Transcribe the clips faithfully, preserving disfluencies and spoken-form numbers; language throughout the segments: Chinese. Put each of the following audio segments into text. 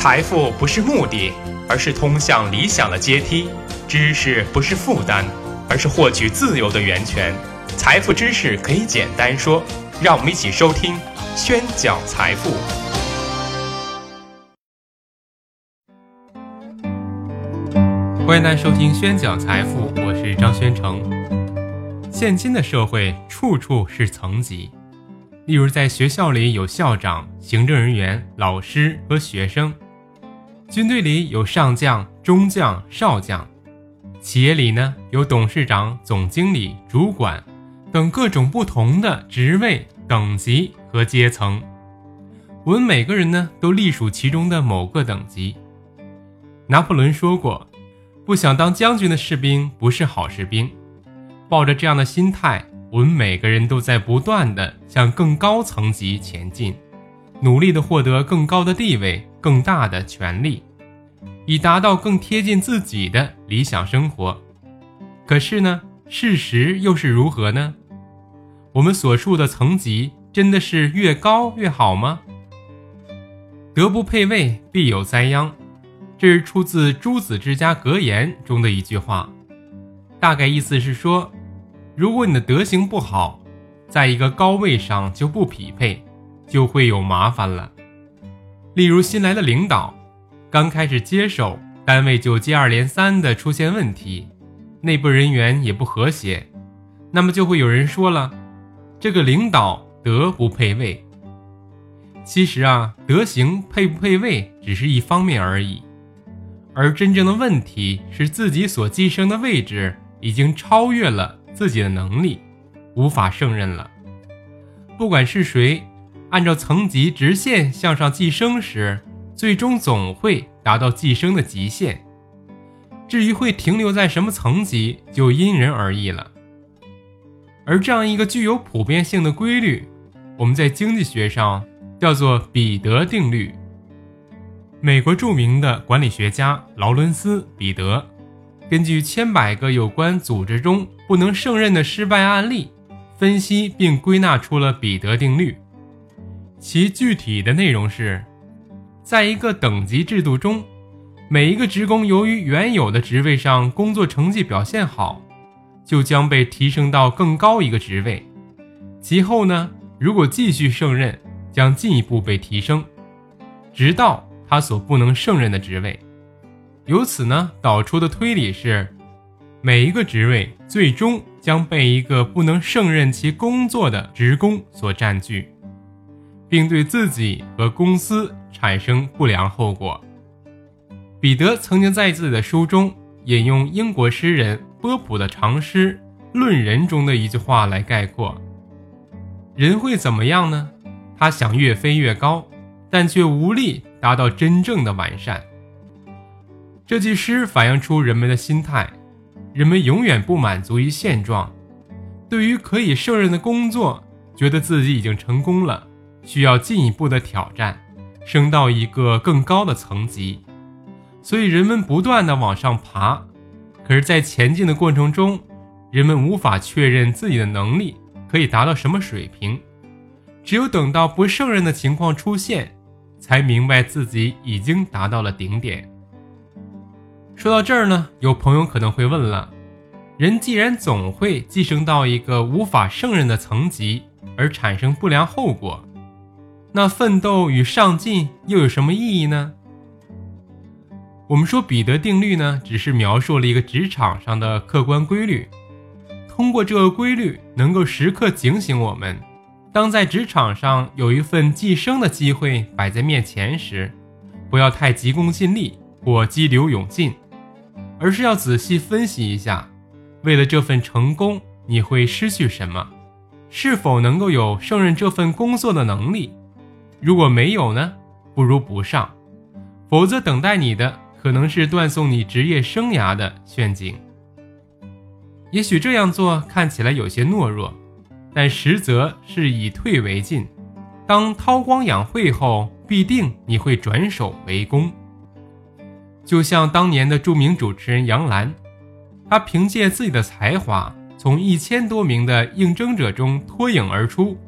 财富不是目的，而是通向理想的阶梯；知识不是负担，而是获取自由的源泉。财富知识可以简单说，让我们一起收听《宣讲财富》。欢迎大家收听《宣讲财富》，我是张宣成。现今的社会处处是层级，例如在学校里有校长、行政人员、老师和学生；军队里有上将、中将、少将；企业里呢，有董事长、总经理、主管等各种不同的职位、等级和阶层。我们每个人呢，都隶属其中的某个等级。拿破仑说过，不想当将军的士兵不是好士兵。抱着这样的心态，我们每个人都在不断地向更高层级前进，努力地获得更高的地位、更大的权利，以达到更贴近自己的理想生活。可是呢，事实又是如何呢？我们所处的层级真的是越高越好吗？德不配位，必有灾殃，这是出自朱子治家格言中的一句话，大概意思是说，如果你的德行不好，在一个高位上就不匹配，就会有麻烦了。例如新来的领导刚开始接手，单位就接二连三的出现问题，内部人员也不和谐，那么就会有人说了，这个领导德不配位。其实啊，德行配不配位只是一方面而已，而真正的问题是自己所寄生的位置已经超越了自己的能力，无法胜任了。不管是谁，按照层级直线向上寄生时，最终总会达到寄生的极限。至于会停留在什么层级，就因人而异了。而这样一个具有普遍性的规律，我们在经济学上叫做彼得定律。美国著名的管理学家劳伦斯·彼得根据千百个有关组织中不能胜任的失败案例，分析并归纳出了彼得定律。其具体的内容是，在一个等级制度中，每一个职工由于原有的职位上工作成绩表现好，就将被提升到更高一个职位，其后呢，如果继续胜任，将进一步被提升，直到他所不能胜任的职位。由此呢，导出的推理是，每一个职位最终将被一个不能胜任其工作的职工所占据，并对自己和公司产生不良后果。彼得曾经在自己的书中引用英国诗人波普的长诗《论人》中的一句话来概括：人会怎么样呢？他想越飞越高，但却无力达到真正的完善。这句诗反映出人们的心态，人们永远不满足于现状，对于可以胜任的工作，觉得自己已经成功了，需要进一步的挑战，升到一个更高的层级。所以人们不断的往上爬，可是在前进的过程中，人们无法确认自己的能力可以达到什么水平，只有等到不胜任的情况出现，才明白自己已经达到了顶点。说到这儿呢，有朋友可能会问了，人既然总会寄生到一个无法胜任的层级而产生不良后果，那奋斗与上进又有什么意义呢？我们说彼得定律呢，只是描述了一个职场上的客观规律，通过这个规律能够时刻警醒我们，当在职场上有一份寄生的机会摆在面前时，不要太急功近利或激流勇进，而是要仔细分析一下，为了这份成功你会失去什么，是否能够有胜任这份工作的能力，如果没有呢，不如不上，否则等待你的可能是断送你职业生涯的陷阱。也许这样做看起来有些懦弱，但实则是以退为进，当韬光养晦后，必定你会转守为攻。就像当年的著名主持人杨澜，她凭借自己的才华，从一千多名的应征者中脱颖而出，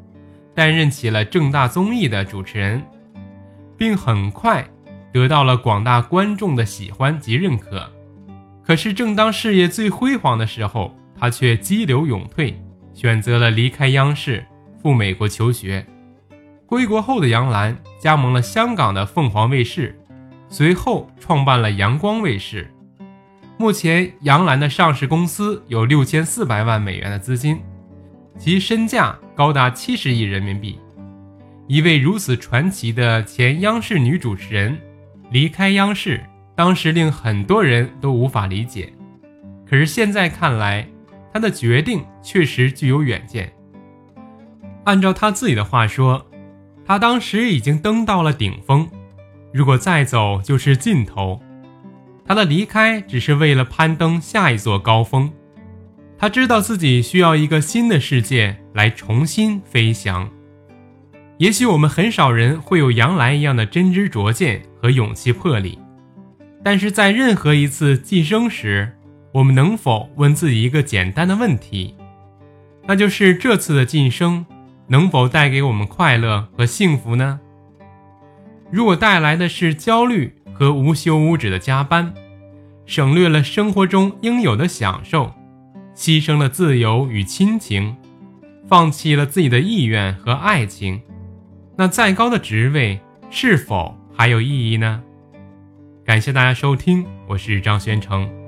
担任起了正大综艺的主持人，并很快得到了广大观众的喜欢及认可。可是正当事业最辉煌的时候，他却激流勇退，选择了离开央视，赴美国求学。归国后的杨澜加盟了香港的凤凰卫视，随后创办了阳光卫视。目前杨澜的上市公司有六千四百万美元的资金，其身价高达七十亿人民币。一位如此传奇的前央视女主持人离开央视，当时令很多人都无法理解，可是现在看来，她的决定确实具有远见。按照她自己的话说，她当时已经登到了顶峰，如果再走就是尽头。她的离开只是为了攀登下一座高峰。她知道自己需要一个新的世界来重新飞翔。也许我们很少人会有杨澜一样的真知灼见和勇气魄力，但是在任何一次晋升时，我们能否问自己一个简单的问题，那就是这次的晋升能否带给我们快乐和幸福呢？如果带来的是焦虑和无休无止的加班，省略了生活中应有的享受，牺牲了自由与亲情，放弃了自己的意愿和爱情，那再高的职位是否还有意义呢？感谢大家收听，我是张宣成。